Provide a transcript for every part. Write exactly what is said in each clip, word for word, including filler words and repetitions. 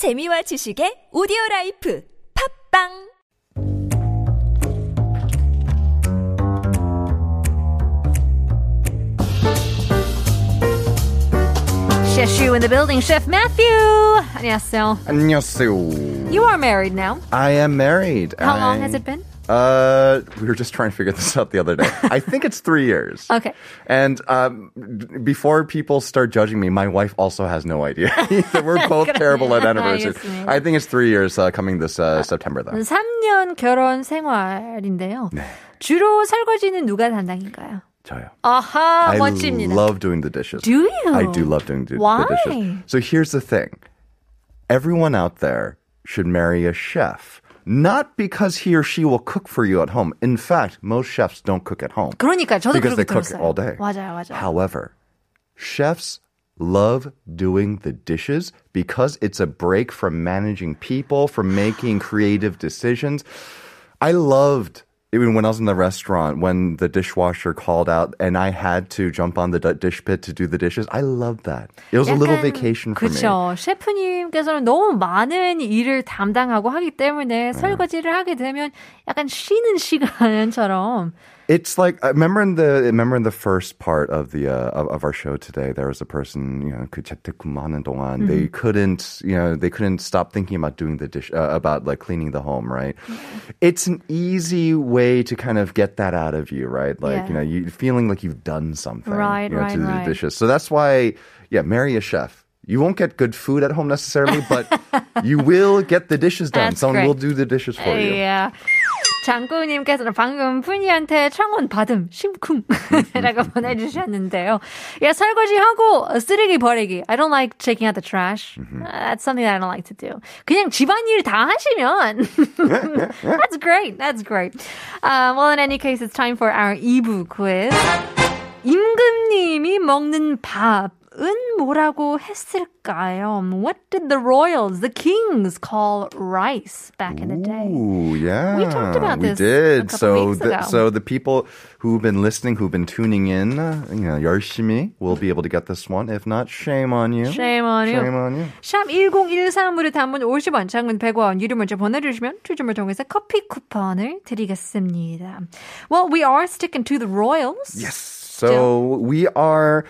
재미와 지식의 오디오라이프 팟빵 Sheshu in the building, Chef Matthew. 안녕하세요. 안녕하세요. You are married now. I am married. How I... long has it been? Uh, we were just trying to figure this out the other day. I think it's three years. Okay. And um, before people start judging me, my wife also has no idea. We're both terrible at anniversaries. I think it's three years uh, coming this uh, September, though. 삼 년 결혼 생활인데요. 네. 주로 설거지는 누가 담당인가요? 저요. 아하, I 멋집니다. love doing the dishes. Do you? I do love doing do- the dishes. So here's the thing. Everyone out there should marry a chef. Not because he or she will cook for you at home. In fact, most chefs don't cook at home. 그러니까 저도 그렇게 들었어요. Because they cook all day. 맞아요, 맞아요. However, chefs love doing the dishes because it's a break from managing people, from making creative decisions. I loved Even when I was in the restaurant, when the dishwasher called out and I had to jump on the dish pit to do the dishes, I loved that. It was a little vacation for 그쵸. me. 그렇죠. 셰프님께서는 너무 많은 일을 담당하고 하기 때문에 설거지를 하게 되면 약간 쉬는 시간처럼. It's like I remember in the remember in the first part of the uh, of, of our show today, there was a person, you know, 그 재택근무하는 동안 mm-hmm. they couldn't, you know, they couldn't stop thinking about doing the dish, uh, about like cleaning the home, right? Yeah. It's an easy way to kind of get that out of you, right? Like yeah. you know, you feeling like you've done something, right, you know, right, to right. the dishes. So that's why, yeah, marry a chef. You won't get good food at home necessarily, but you will get the dishes done. That's Someone great. will do the dishes for you. Yeah. 장꾸님께서는 방금 푸니한테 청혼 받음 심쿵이라고 보내주셨는데요. 야 설거지하고 쓰레기 버리기. I don't like taking out the trash. Mm-hmm. That's something that I don't like to do. 그냥 집안일 다 하시면 That's great. That's great. Uh, well, in any case, it's time for our two quiz. 임금님이 먹는 밥. 은 뭐라고 했을까요? What did the royals, the kings, call rice back in the day? Ooh, yeah. We talked about this. We did. A couple so, weeks ago. The, so the people who've been listening, who've been tuning in, you know, 열심히 will be able to get this one. If not, shame on you. Shame on you. Shame on you. 샵 일공일삼으로 단문 오십 원, 장문 백 원, 유료 문자 보내주시면 추첨을 통해서 커피 쿠폰을 드리겠습니다. Well, we are sticking to the royals. Yes. So we are...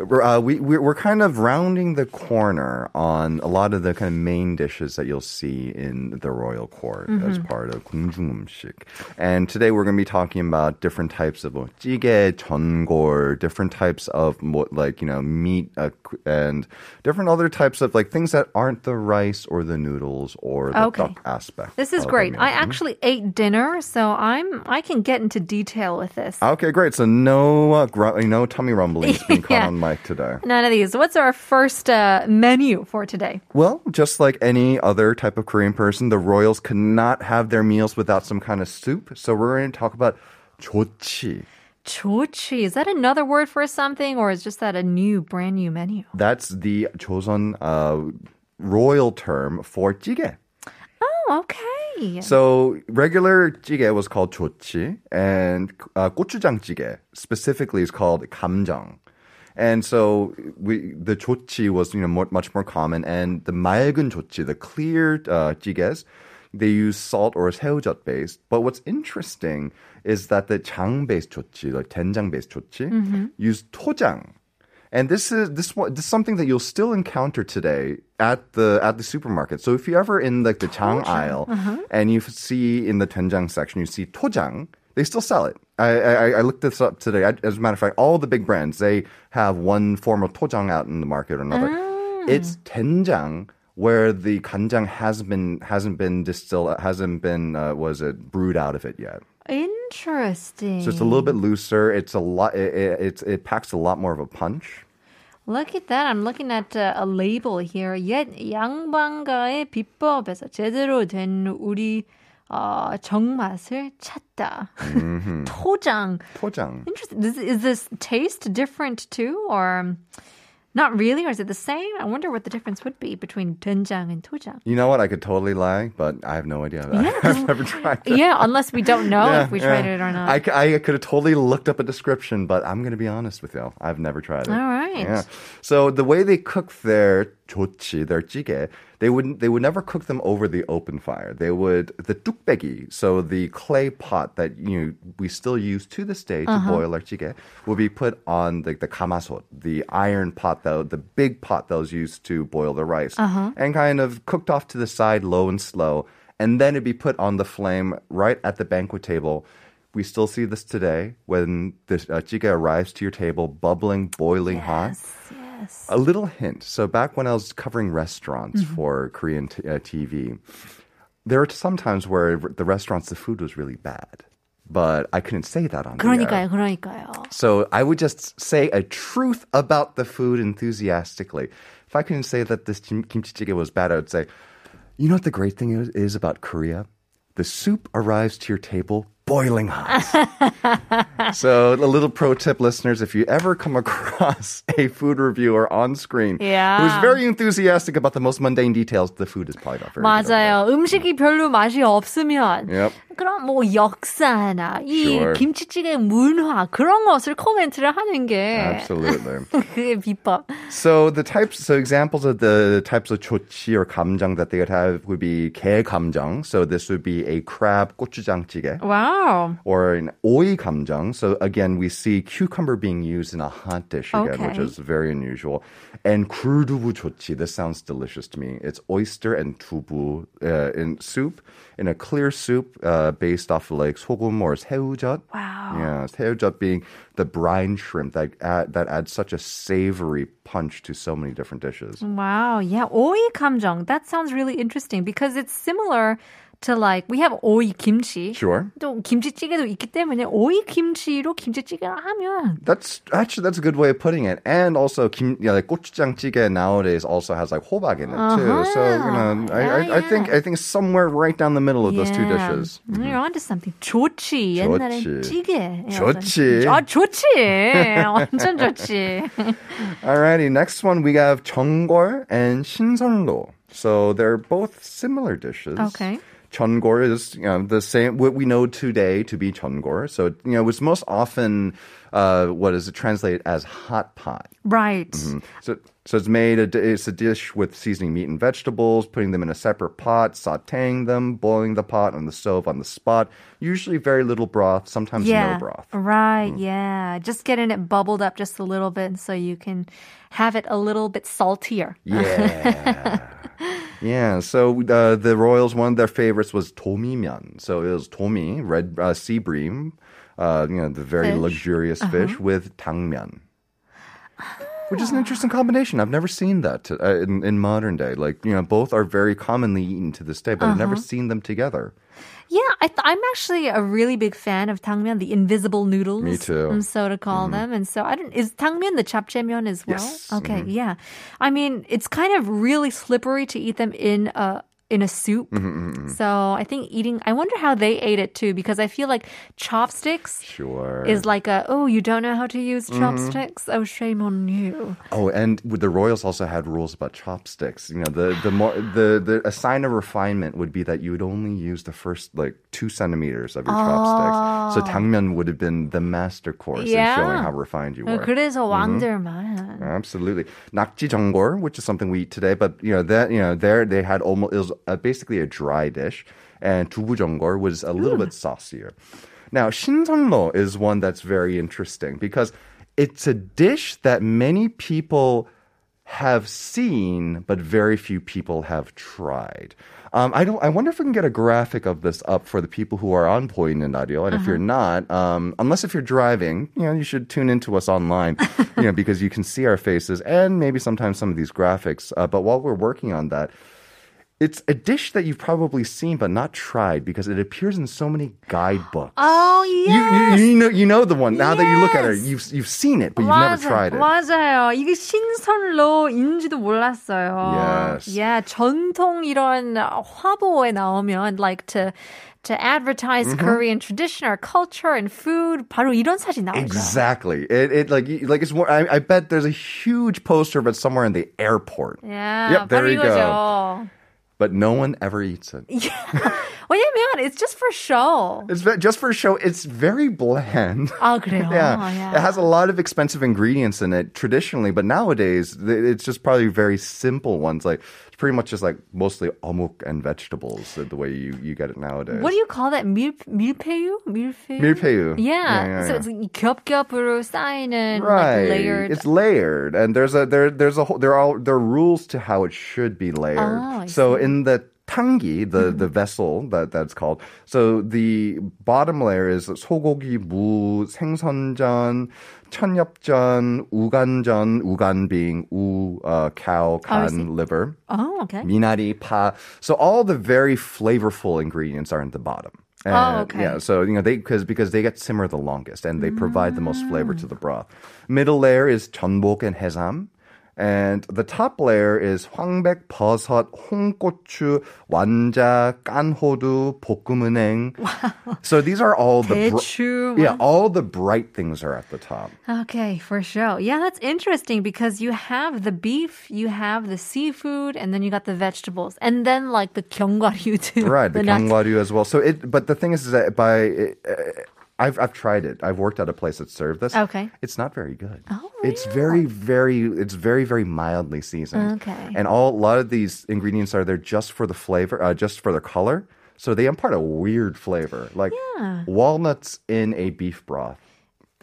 Uh, we, we're kind of rounding the corner on a lot of the kind of main dishes that you'll see in the royal court mm-hmm. as part of 궁중 음식. And today we're going to be talking about different types of 찌개, 전골, different types of like, you know, meat uh, and different other types of like things that aren't the rice or the noodles or the okay. duck aspect. This is great. I actually ate dinner, so I'm, I can get into detail with this. Okay, great. So no, uh, gr- no tummy rumblings being caught yeah. on my today. None of these. What's our first uh, menu for today? Well, just like any other type of Korean person, the royals cannot have their meals without some kind of soup. So we're going to talk about 조치. 조치. Is that another word for something, or is just that a new, brand new menu? That's the 조선 uh, royal term for 찌개. Oh, okay. So regular 찌개 was called 조치, and uh, 고추장 찌개 specifically is called 감장. And so we, the 조치 was, you know, more, much more common. And the 맑은 조치, the clear uh, 찌개s, they use salt or 새우젓 based. But what's interesting is that the 장 based 조치, like 된장 based 조치, mm-hmm. use 토장. And this is this one this is something that you'll still encounter today at the at the supermarket. So if you're ever in like the 장 aisle uh-huh. and you see in the 된장 section, you see 토장. They still sell it. I, I, I looked this up today. I, as a matter of fact, all the big brands, they have one form of tojang out in the market or another. Mm. It's 된장, where the 간장 has been, hasn't been distilled, hasn't been, uh, was it, brewed out of it yet. Interesting. So it's a little bit looser. It's a lot, it, it, it's, it packs a lot more of a punch. Look at that. I'm looking at uh, a label here. Yet, 양반가의 비법에서 제대로 된 우리 어, 정맛을 찾다. Mm-hmm. 토장. 토장. Interesting. Is, is this taste different too, or not really, or is it the same? I wonder what the difference would be between 된장 and 토장. You know what? I could totally lie, but I have no idea. Yeah. I've never tried that. Yeah, unless we don't know yeah, if we tried yeah. it or not. I, I could have totally looked up a description, but I'm going to be honest with you. I've never tried it. All right. Yeah. So the way they cook their jochi, their 찌개, they would they would never cook them over the open fire. They would the tukbegi, so the clay pot that you know, we still use to this day to uh-huh. boil our 찌개, would be put on the the gamasot, the iron pot that the big pot that was used to boil the rice, uh-huh. and kind of cooked off to the side, low and slow, and then it'd be put on the flame right at the banquet table. We still see this today when the uh, 찌개 arrives to your table, bubbling, boiling yes, hot. Yes. A little hint. So back when I was covering restaurants mm-hmm. for Korean t- uh, T V, there were some times where the restaurants, the food was really bad. But I couldn't say that on 그러니까요, the air. 그러니까요. So I would just say a truth about the food enthusiastically. If I couldn't say that this kim- kimchi jjigae was bad, I would say, you know what the great thing is, is about Korea? The soup arrives to your table boiling hot. So a little pro tip, listeners, if you ever come across a food reviewer on screen yeah. who's very enthusiastic about the most mundane details, the food is probably not very good. 맞아요. Okay. 음식이 별로 맛이 없으면 yep. 그럼 뭐 역사나 이 sure. 김치찌개 문화 그런 것을 코멘트를 하는 게 absolutely. 그게 비법. So the types, so examples of the types of 조치 or 감정 that they would have would be 게 감정. So this would be a crab 고추장 찌개. Wow. Or an 오이 감정. So again, we see cucumber being used in a hot dish again, okay. which is very unusual. And 굴두부 조치. This sounds delicious to me. It's oyster and 두부 uh, in soup, in a clear soup. Uh, Uh, based off of like 소금 or 새우젓. Wow. Yeah, 새우젓 being the brine shrimp that add, that adds such a savory punch to so many different dishes. Wow. Yeah, 오이 감정. That sounds really interesting because it's similar to like we have 오이 김치. Sure. 또 김치찌개도 있기 때문에 오이 김치로 김치찌개를 하면. That's actually that's a good way of putting it. And also, 김, yeah, like 고추장 찌개 nowadays also has like 호박 in it uh-huh. too. So you know, I, yeah, I, yeah. I think I think somewhere right down the middle of yeah. those two dishes. Mm-hmm. You're onto something. 조치. 옛날에 찌개. 조치. 아 조치. 완전 조치. Alrighty, next one we have 전골 and 신선로. So they're both similar dishes. Okay. 전골 is you know, the same, what we know today to be 전골. So, you know, it's most often, uh, what is it translated as hot pot? Right. Mm-hmm. So, so it's made, a, it's a dish with seasoning meat and vegetables, putting them in a separate pot, sauteing them, boiling the pot on the stove on the spot. Usually very little broth, sometimes yeah, no broth. Right, mm. yeah. Just getting it bubbled up just a little bit so you can have it a little bit saltier. Yeah. Yeah, so uh, the royals, one of their favorites was 도미면. So it was 도미, red uh, sea bream, uh, you know, the very fish. luxurious uh-huh. fish with 당면. Which is an interesting combination. I've never seen that to, uh, in, in modern day. Like, you know, both are very commonly eaten to this day, but uh-huh. I've never seen them together. Yeah, I th- I'm actually a really big fan of 당면, the invisible noodles. Me too. Um, so to call mm-hmm. them. And so, I don't, is 당면 the japchaemeon as well? Yes. Okay, mm-hmm. yeah. I mean, it's kind of really slippery to eat them in a... in a soup. Mm-hmm. So I think eating, I wonder how they ate it too, because I feel like chopsticks sure. is like a, oh, you don't know how to use chopsticks? Mm-hmm. Oh, shame on you. Oh, and the royals also had rules about chopsticks. You know, the the more the, the a sign of refinement would be that you would only use the first like two centimeters of your oh. chopsticks. So 당면 would have been the master course yeah. in showing how refined you were. 그래서 왕들만. Mm-hmm. Absolutely. 낙지 전골, which is something we eat today, but you know that you know there they had almost it was Uh, basically a dry dish, and 두부 전골 was a little Ooh. bit saucier. Now, 신선로 is one that's very interesting because it's a dish that many people have seen, but very few people have tried. Um, I don't. I wonder if we can get a graphic of this up for the people who are on 보이는 라디오. And uh-huh. if you're not, um, unless if you're driving, you know, you should tune into us online, you know, because you can see our faces and maybe sometimes some of these graphics. Uh, but while we're working on that. It's a dish that you've probably seen but not tried because it appears in so many guidebooks. Oh, yes. You, you, you, know, you know the one. Now yes. that you look at it, you've, you've seen it, but 맞아, you've never tried it. 맞아요. 이게 신선로인지도 몰랐어요. Yes. Yeah, 전통 이런 화보에 나오면 like to... to advertise mm-hmm. Korean tradition or culture and food. 바로 이런 사진 나오죠. Exactly. It, it like, like it's more, I, I bet there's a huge poster of it somewhere in the airport. Yeah. Yep, there you go. 이거죠. But no one ever eats it. Yeah. 왜냐면 not. It's just for show. It's just for show. It's very bland. Oh, 그래요? Yeah. Oh, yeah. It has a lot of expensive ingredients in it traditionally, but nowadays it's just probably very simple ones. Like it's pretty much just like mostly omuk and vegetables the way you, you get it nowadays. What do you call that? Mil, milpayu? Milpayu? Milpayu. Yeah. yeah, yeah so yeah. it's like 겹겹으로 쌓이는 right. like layered. It's layered. And there's a there there's a whole, there are there are rules to how it should be layered. Oh, so in the tangi, the, the vessel that, that's called. So the bottom layer is 소고기, 무, 생선전, 천엽전, 우간전, 우간 being u, uh, cow, 간, oh, liver. Oh, okay. 미나리, 파. So all the very flavorful ingredients are in the bottom. And, oh, okay. Yeah, so you know they because because they get simmer the longest and they mm. provide the most flavor to the broth. Middle layer is 전복 and 해삼. And the top layer is 황백, 버섯, 홍고추, 완자, 깐호두, 볶음은행. Wow. So these are all the br- yeah, all the bright things are at the top. Okay, for sure. Yeah, that's interesting because you have the beef, you have the seafood, and then you got the vegetables, and then like the gyeongwaryu too. Right, the gyeongwaryu as well. So it, but the thing is, is that by. Uh, I've I've tried it. I've worked at a place that served this. Okay. It's not very good. Oh, really? It's very, very, it's very, very mildly seasoned. Okay. And all, a lot of these ingredients are there just for the flavor, uh, just for the color. So they impart a weird flavor. Like yeah. walnuts in a beef broth.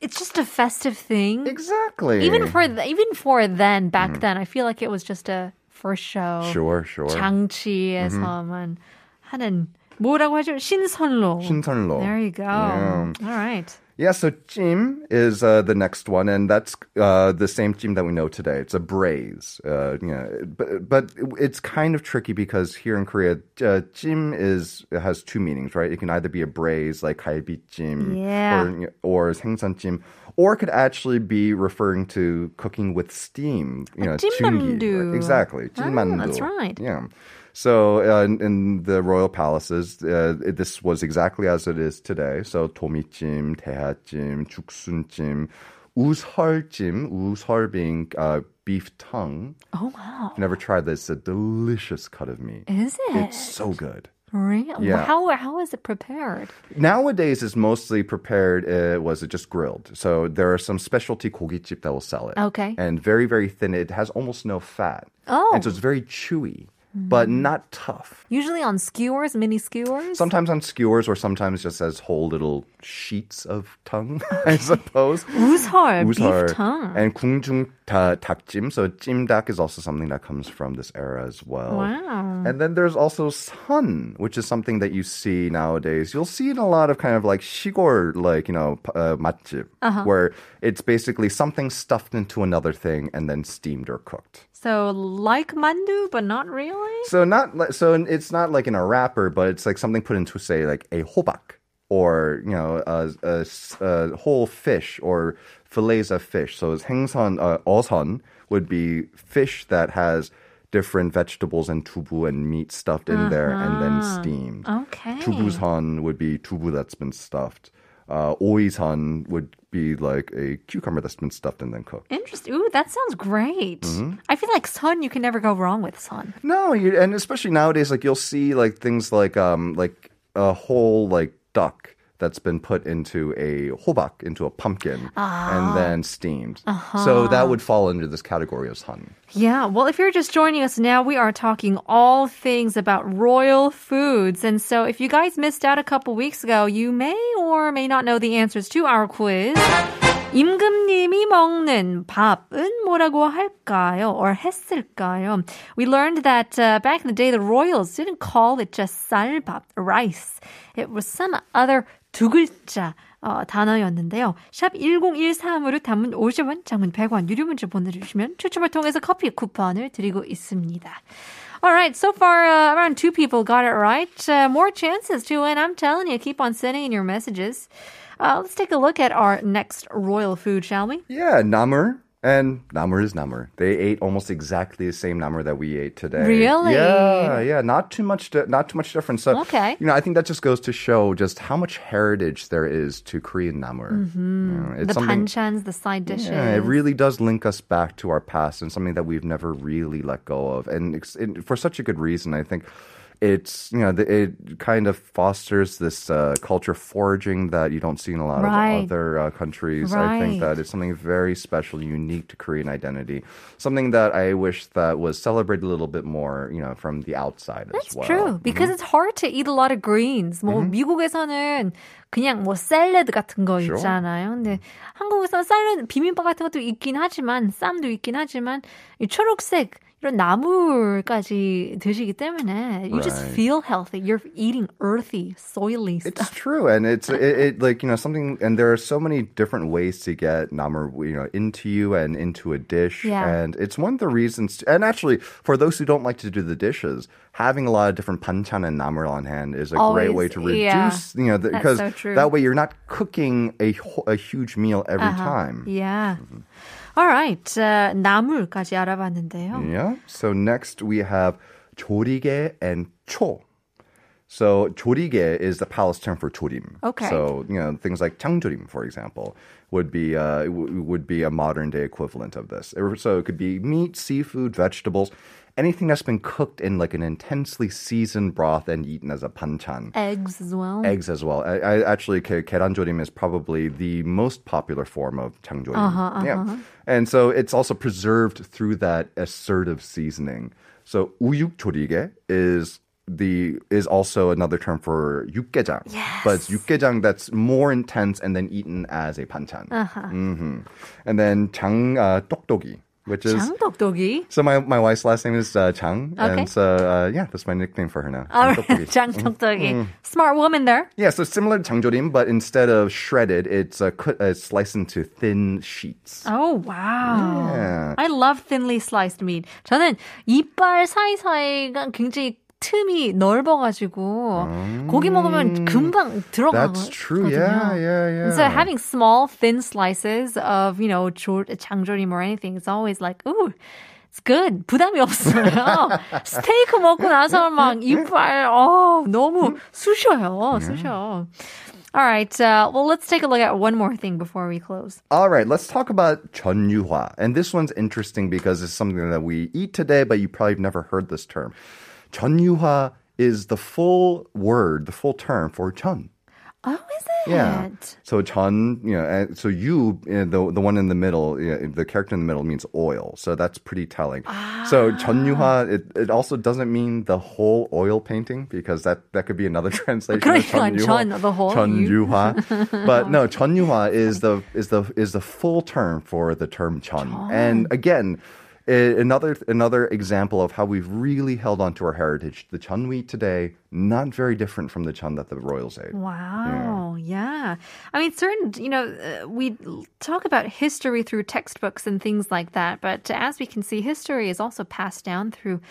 It's just a festive thing. Exactly. Even for, th- even for then, back mm. then, I feel like it was just a for show. Sure, sure. 장치에서만 하는... 뭐라고 하죠? 신선로. 신선로. There you go. Yeah. All right. Yeah, so 찜 is uh, the next one, and that's uh, the same 찜 that we know today. It's a braise. Uh, you know, but, but it's kind of tricky because here in Korea, uh, 찜 is, it has two meanings, right? It can either be a braise, like 갈비찜, yeah. or, or 생선찜, or it could actually be referring to cooking with steam. You know, 찜만두. Exactly. 찜만두. Oh, that's right. Yeah. So uh, in, in the royal palaces, uh, it, this was exactly as it is today. So 도미찜, 대하찜, 죽순찜, 우설찜, 우설 being uh, beef tongue. Oh, wow. I've never tried this. It's a delicious cut of meat. Is it? It's so good. Really? Yeah. How, how is it prepared? Nowadays, it's mostly prepared, uh, was it just grilled. So there are some specialty 고깃집 that will sell it. Okay. And very, very thin. It has almost no fat. Oh. And so it's very chewy. But not tough. Usually on skewers, mini skewers? Sometimes on skewers or sometimes just as whole little sheets of tongue, I suppose. 우설, 우설, beef tongue. And 궁중 닭찜. So 찜닭 is also something that comes from this era as well. Wow. And then there's also 선, which is something that you see nowadays. You'll see in a lot of kind of like 시골, like, you know, uh, 맛집, uh-huh. where it's basically something stuffed into another thing and then steamed or cooked. So like mandu, but not really? So not so it's not like in a wrapper, but it's like something put into, say, like a 호박 or, you know, a, a, a whole fish or fillets of fish. So 생선, uh, 어선 would be fish that has different vegetables and tubu and meat stuffed in uh-huh. there and then steamed. Okay. 두부선 would be tubu that's been stuffed. Uh, 오이선 would be like a cucumber that's been stuffed and then cooked. Interesting. Ooh, that sounds great. Mm-hmm. I feel like 선, you can never go wrong with 선. No, you, and especially nowadays, like you'll see like things like um like a whole like duck that's been put into a 호박, into a pumpkin, ah. and then steamed. Uh-huh. So that would fall under this category of 선. Yeah, well, if you're just joining us now, we are talking all things about royal foods. And so if you guys missed out a couple weeks ago, you may or may not know the answers to our quiz. 임금님이 먹는 밥은 뭐라고 할까요? Or 했을까요? We learned that uh, back in the day, the royals didn't call it just 쌀밥, rice. It was some other 두 글자 어, 단어였는데요. 샵 일공일삼으로 단문 오십 원, 장문 백 원, 유료 문자 보내주시면 추첨을 통해서 커피 쿠폰을 드리고 있습니다. Alright, so far uh, around two people got it right. Uh, more chances to win. I'm telling you, keep on sending in your messages. Uh, let's take a look at our next royal food, shall we? Yeah, 나물. And namer is namer. They ate almost exactly the same namer that we ate today. Really? Yeah, yeah. Not too much. Not too much difference. So, okay. You know, I think that just goes to show just how much heritage there is to Korean namer. Mm-hmm. You know, the banchans, the side dishes. Yeah, it really does link us back to our past and something that we've never really let go of. And, it's, and for such a good reason, I think. it's, you know, it kind of fosters this uh, culture foraging that you don't see in a lot right. of other uh, countries. Right. I think that it's something very special, unique to Korean identity. Something that I wish that was celebrated a little bit more, you know, from the outside That's as well. That's true. Because mm-hmm. it's hard to eat a lot of greens. 뭐 mm-hmm. 미국에서는 그냥 뭐 샐러드 같은 거 sure. 있잖아요. 근데 한국에서는 샐러드, 비빔밥 같은 것도 있긴 하지만, 쌈도 있긴 하지만, 이 초록색 이런 나물까지 드시기 때문에 you right. just feel healthy. You're eating earthy, soily stuff. It's true, and it's it, it like you know something. And there are so many different ways to get namur, you know, into you and into a dish. Yeah. And it's one of the reasons. And actually, for those who don't like to do the dishes, having a lot of different banchan and namur on hand is a Always, great way to reduce. Yeah. You know, because so that way you're not cooking a a huge meal every uh-huh. time. Yeah. Mm-hmm. All right, uh, 나물까지 알아봤는데요. Yeah, so next we have 조리개 and 초. So 조리개 is the palace term for 조림. Okay. So, you know, things like 장조림, for example, would be, uh, w- would be a modern-day equivalent of this. So it could be meat, seafood, vegetables, anything that's been cooked in like an intensely seasoned broth and eaten as a banchan. Eggs as well. Eggs as well. I, I actually, 계란조림 is probably the most popular form of 장조림. Uh-huh, uh-huh. Yeah. And so it's also preserved through that assertive seasoning. So 우육 조리개 is... The is also another term for 육개장, yes. but it's 육개장 that's more intense and then eaten as a banchan. Uh-huh. Mm-hmm. And then 장 uh, 떡떡이, which is 장 떡떡이. So my, my wife's last name is uh, 장, okay. and so uh, yeah, that's my nickname for her now. All 장 right, 장 떡떡이, mm-hmm. smart woman there. Yeah, so similar to 장조림, but instead of shredded, it's uh, cut, uh, sliced into thin sheets. Oh wow! Yeah. I love thinly sliced meat. 저는 이빨 사이사이가 굉장히 틈이 넓어가지고 mm. 고기 먹으면 금방 들어가거든요. That's true. Yeah, yeah, yeah. So having small, thin slices of, you know, 장조림 or anything, it's always like, ooh, it's good. 부담이 없어요. 스테이크 먹고 나서 막 이빨, 어, 너무 쑤셔요. 쑤셔. All right. Uh, well, let's take a look at one more thing before we close. All right. Let's talk about 전유화. And this one's interesting because it's something that we eat today, but you probably have never heard this term. 전유화 is the full word, the full term for 전. Oh, is it? Yeah. So 전, you know, so you, you know, the the one in the middle, you know, the character in the middle means oil. So that's pretty telling. Ah. So 전유화, it, it also doesn't mean the whole oil painting because that, that could be another translation. 전유화, 전, the whole. 전유화. But no, 전유화 is the is the is the full term for the term 전. 전. And again. Another another example of how we've really held on to our heritage. The Jeonwi today, not very different from the Jeon that the royals ate. Wow, yeah. yeah. I mean, certain, you know, uh, we talk about history through textbooks and things like that, but as we can see, history is also passed down through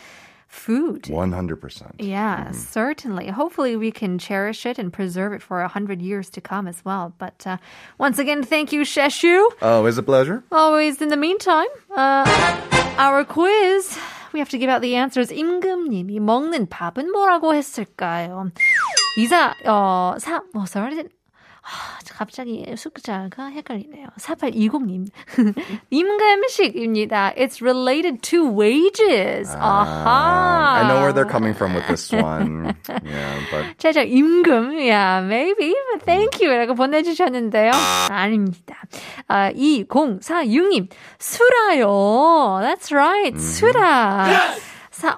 food. one hundred percent. Yeah, mm-hmm. certainly. Hopefully we can cherish it and preserve it for one hundred years to come as well. But uh, once again, thank you, Sheshu. Always a pleasure. Always. In the meantime, uh, our quiz. We have to give out the answers. 임금님이 먹는 밥은 뭐라고 했을까요? 이사, 어, 사, 뭐, sorry. 아, 갑자기 숫자가 헷갈리네요. 사팔이공님. 임금식입니다. It's related to wages. Uh, Aha. I know where they're coming from with this one. Yeah, but. 최저 임금. Yeah, maybe. But thank you. 라고 보내주셨는데요. 아닙니다. 아, 이공사육님. 수라요. That's right. Mm. 수라. Yes!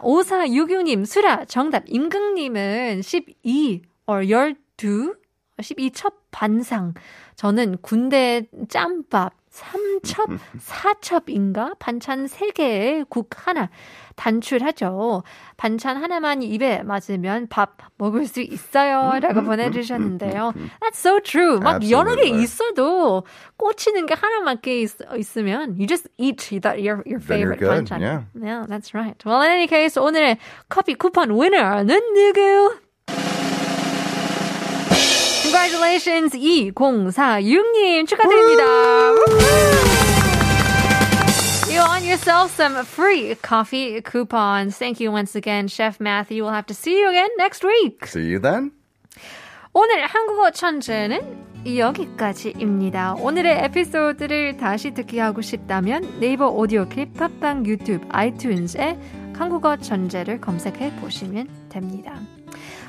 오사육육님. 수라. 정답. 임금님은 십이 or 십이. 십이 첩 반상. 저는 군대 짬밥 삼 첩, 사 첩인가? 반찬 세 개에 국 하나. 단출하죠. 반찬 하나만 입에 맞으면 밥 먹을 수 있어요. 라고 보내주셨는데요. That's so true. 막 Absolutely. 여러 개 있어도 꽂히는 게 하나만 게 있, 있으면 you just eat your, your favorite 반찬. Yeah. yeah, that's right. Well, in any case, 오늘의 커피 쿠폰 winner는 누구? Congratulations, 이공사육님. 축하드립니다. You won yourself some free coffee coupons. Thank you once again, Chef Matthew. We'll have to see you again next week. See you then. 오늘 한국어 천재는 여기까지입니다. 오늘의 에피소드를 다시 듣기 하고 싶다면 네이버 오디오 클립, 팟빵, 유튜브, 아이튠즈에 한국어 전제를 검색해 보시면 됩니다.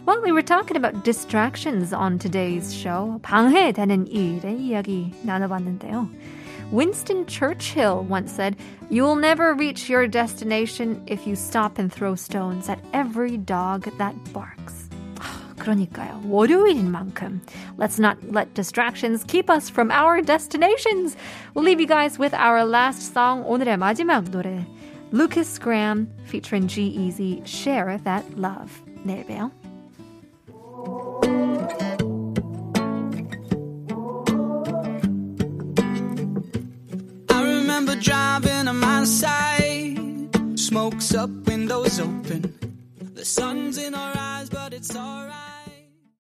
Well, we were talking about distractions on today's show. 방해되는 일에 이야기 나눠봤는데요. Winston Churchill once said, "You will never reach your destination if you stop and throw stones at every dog that barks." 그러니까요. 월요일인 만큼. Let's not let distractions keep us from our destinations. We'll leave you guys with our last song. 오늘의 마지막 노래. Lukas Graham featuring G E Z, Share That Love. 내일 봬요. I remember driving on my side. Smoke's up, windows open. The sun's in our eyes, but it's alright.